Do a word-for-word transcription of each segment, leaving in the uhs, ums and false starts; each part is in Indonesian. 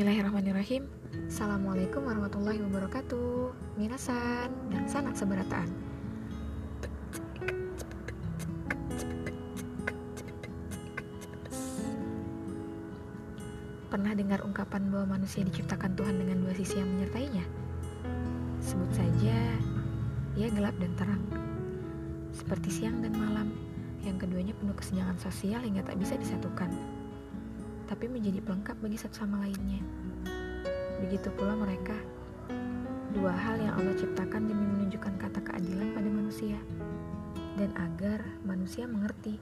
Bismillahirrahmanirrahim. Assalamualaikum warahmatullahi wabarakatuh. Minasan dan sanak seberataan. Pernah dengar ungkapan bahwa manusia diciptakan Tuhan dengan dua sisi yang menyertainya? Sebut saja ia gelap dan terang, seperti siang dan malam, yang keduanya penuh kesenjangan sosial hingga tak bisa disatukan, tapi menjadi pelengkap bagi satu sama lainnya. Begitu pula mereka, dua hal yang Allah ciptakan demi menunjukkan kata keadilan pada manusia, dan agar manusia mengerti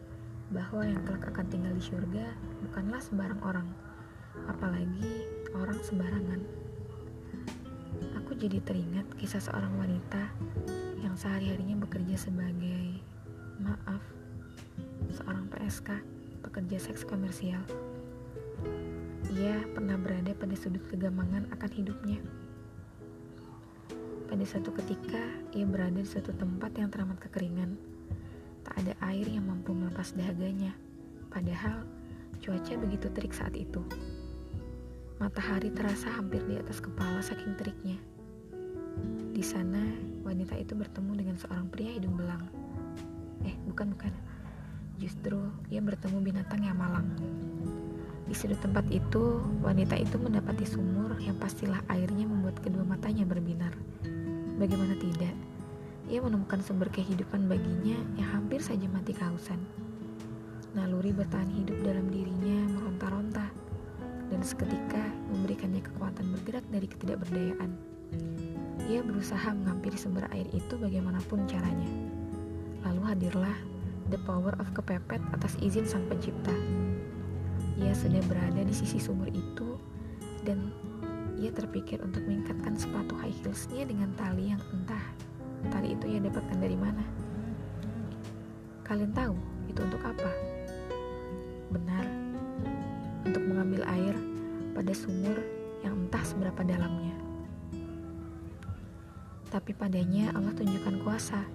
bahwa yang kelak akan tinggal di surga bukanlah sembarang orang, apalagi orang sembarangan. Aku jadi teringat kisah seorang wanita yang sehari-harinya bekerja sebagai, maaf, seorang P S K, pekerja seks komersial. Ia pernah berada pada sudut kegamangan akan hidupnya. Pada suatu ketika, ia berada di suatu tempat yang teramat kekeringan. Tak ada air yang mampu melepas dahaganya, padahal cuaca begitu terik saat itu. Matahari terasa hampir di atas kepala saking teriknya. Di sana, wanita itu bertemu dengan seorang pria hidung belang. Eh, bukan, bukan. Justru, ia bertemu binatang yang malang. Di sudut tempat itu, wanita itu mendapati sumur yang pastilah airnya membuat kedua matanya berbinar. Bagaimana tidak? Ia menemukan sumber kehidupan baginya yang hampir saja mati kehausan. Naluri bertahan hidup dalam dirinya meronta-ronta, dan seketika memberikannya kekuatan bergerak dari ketidakberdayaan. Ia berusaha menghampiri sumber air itu bagaimanapun caranya. Lalu hadirlah the power of kepepet atas izin sang pencipta. Ia sudah berada di sisi sumur itu, dan ia terpikir untuk mengikatkan sepatu high heelsnya dengan tali yang entah tali itu ia dapatkan dari mana. Kalian tahu itu untuk apa? Benar, untuk mengambil air pada sumur yang entah seberapa dalamnya. Tapi padanya Allah tunjukkan kuasa,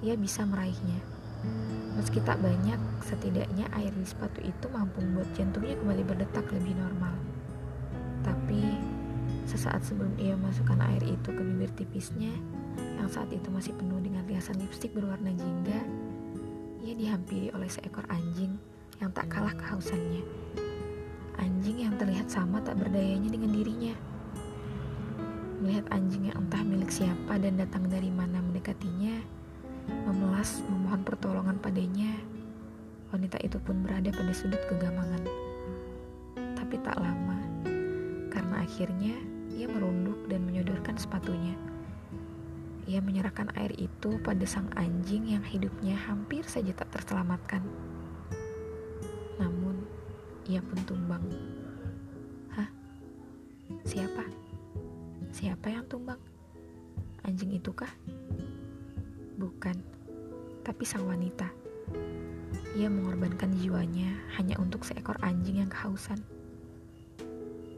ia bisa meraihnya. Meski tak banyak, setidaknya air di sepatu itu mampu membuat jantungnya kembali berdetak lebih normal. Tapi, sesaat sebelum ia masukkan air itu ke bibir tipisnya, yang saat itu masih penuh dengan riasan lipstik berwarna jingga, ia dihampiri oleh seekor anjing yang tak kalah kehausannya. Anjing yang terlihat sama tak berdayanya dengan dirinya. Melihat anjing yang entah milik siapa dan datang dari mana mendekatinya, memelas memohon pertolongan padanya, wanita itu pun berada pada sudut kegamangan. Tapi tak lama, karena akhirnya ia merunduk dan menyodorkan sepatunya. Ia menyerahkan air itu pada sang anjing yang hidupnya hampir saja tak terselamatkan. Namun, ia pun tumbang. Hah? Siapa? Siapa yang tumbang? Anjing itukah? Bukan, tapi sang wanita. Ia mengorbankan jiwanya hanya untuk seekor anjing yang kehausan.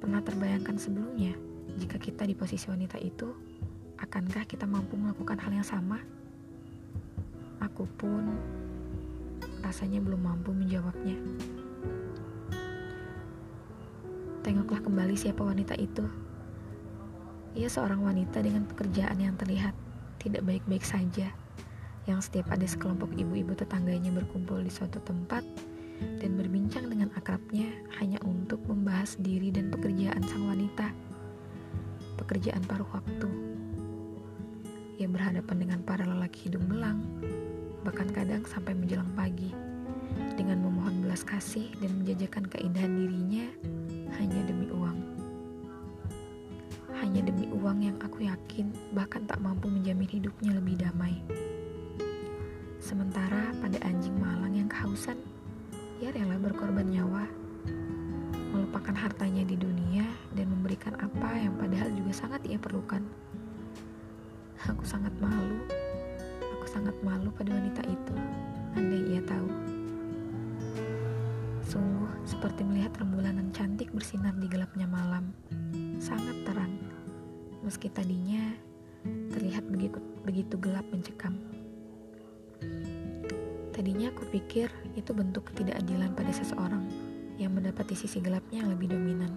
Pernah terbayangkan sebelumnya, jika kita di posisi wanita itu, akankah kita mampu melakukan hal yang sama? Aku pun rasanya belum mampu menjawabnya. Tengoklah kembali siapa wanita itu. Ia seorang wanita dengan pekerjaan yang terlihat tidak baik-baik saja, yang setiap ada sekelompok ibu-ibu tetangganya berkumpul di suatu tempat dan berbincang dengan akrabnya hanya untuk membahas diri dan pekerjaan sang wanita, pekerjaan paruh waktu. Ia berhadapan dengan para lelaki hidung belang, bahkan kadang sampai menjelang pagi, dengan memohon belas kasih dan menjajakan keindahan dirinya hanya demi uang. Hanya demi uang yang aku yakin bahkan tak mampu menjamin hidupnya lebih damai. Sementara pada anjing malang yang kehausan, ia rela berkorban nyawa, melupakan hartanya di dunia dan memberikan apa yang padahal juga sangat ia perlukan. Aku sangat malu, aku sangat malu pada wanita itu, andai ia tahu. Sungguh seperti melihat rembulan yang cantik bersinar di gelapnya malam, sangat terang. Meski tadinya terlihat begitu, begitu gelap mencekam. Tadinya aku pikir itu bentuk ketidakadilan pada seseorang yang mendapati sisi gelapnya yang lebih dominan.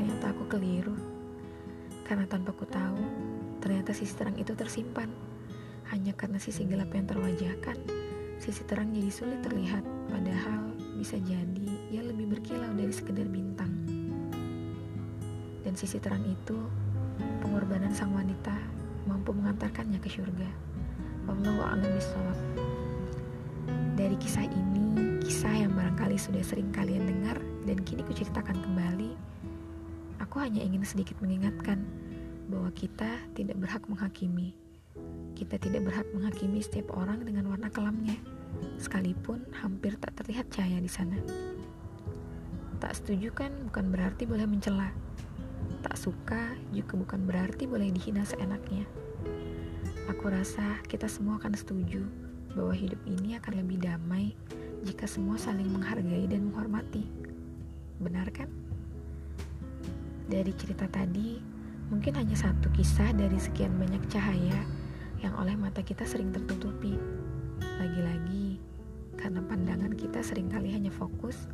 ternyata aku keliru. Karena tanpa ku tahu, ternyata sisi terang itu tersimpan. Hanya karena sisi gelap yang terwajahkan, sisi terang jadi sulit terlihat. Padahal bisa jadi ia lebih berkilau dari sekedar bintang. Dan sisi terang itu, pengorbanan sang wanita mampu mengantarkannya ke surga. Wallahu a'lam bishawab. Dari kisah ini, kisah yang barangkali sudah sering kalian dengar dan kini kuceritakan kembali, aku hanya ingin sedikit mengingatkan bahwa kita tidak berhak menghakimi. Kita tidak berhak menghakimi setiap orang dengan warna kelamnya, sekalipun hampir tak terlihat cahaya di sana. Tak setuju kan bukan berarti boleh mencela. Tak suka juga bukan berarti boleh dihina seenaknya. Aku rasa kita semua akan setuju bahwa hidup ini akan lebih damai jika semua saling menghargai dan menghormati. Benar kan? Dari cerita tadi, mungkin hanya satu kisah dari sekian banyak cahaya yang oleh mata kita sering tertutupi. Lagi-lagi, karena pandangan kita seringkali hanya fokus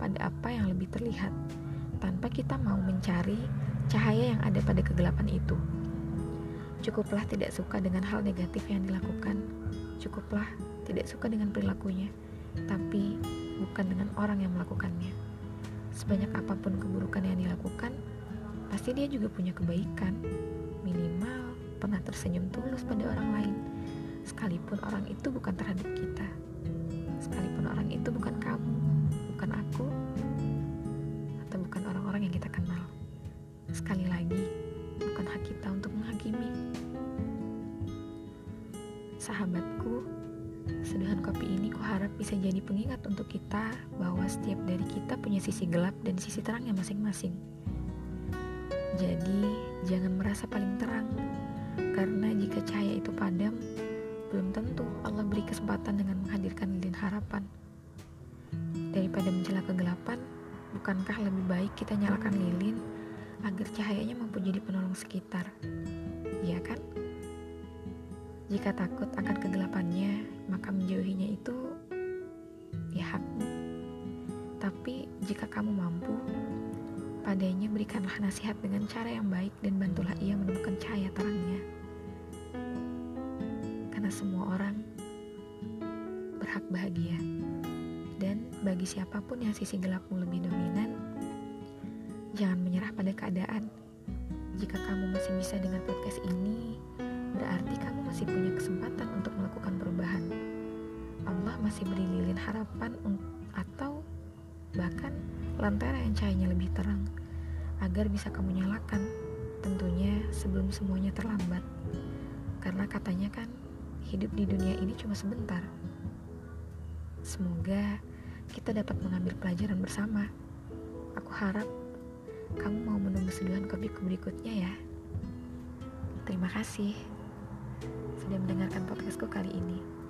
pada apa yang lebih terlihat, tanpa kita mau mencari cahaya yang ada pada kegelapan itu. Cukuplah tidak suka dengan hal negatif yang dilakukan, cukuplah tidak suka dengan perilakunya, tapi bukan dengan orang yang melakukannya. Sebanyak apapun keburukan yang dilakukan, pasti dia juga punya kebaikan. Minimal pernah tersenyum tulus pada orang lain, sekalipun orang itu bukan terhadap kita, sekalipun orang itu bukan kamu, bukan aku, atau bukan orang-orang yang kita kenal. Sekali lagi, bukan hak kita untuk menghakimi. Sahabatku, seduhan kopi ini kuharap bisa jadi pengingat untuk kita bahwa setiap dari kita punya sisi gelap dan sisi terangnya masing-masing. Jadi, jangan merasa paling terang, karena jika cahaya itu padam, belum tentu Allah beri kesempatan dengan menghadirkan lilin harapan. Daripada mencela kegelapan, bukankah lebih baik kita nyalakan lilin agar cahayanya mampu jadi penolong sekitar? Iya kan? Jika takut akan kegelapannya, maka menjauhinya itu ya hakmu. Tapi jika kamu mampu, padanya berikanlah nasihat dengan cara yang baik dan bantulah ia menemukan cahaya terangnya. Karena semua orang berhak bahagia. Dan bagi siapapun yang sisi gelapmu lebih dominan, jangan menyerah pada keadaan. Jika kamu masih bisa dengar podcast ini, berarti kamu masih punya kesempatan untuk melakukan perubahan. Allah masih beri lilin harapan atau bahkan lentera yang cahayanya lebih terang agar bisa kamu nyalakan, tentunya sebelum semuanya terlambat. Karena katanya kan, hidup di dunia ini cuma sebentar. Semoga kita dapat mengambil pelajaran bersama. Aku harap kamu mau menunggu seduhan kopiku berikutnya ya. Terima kasih sudah mendengarkan podcastku kali ini.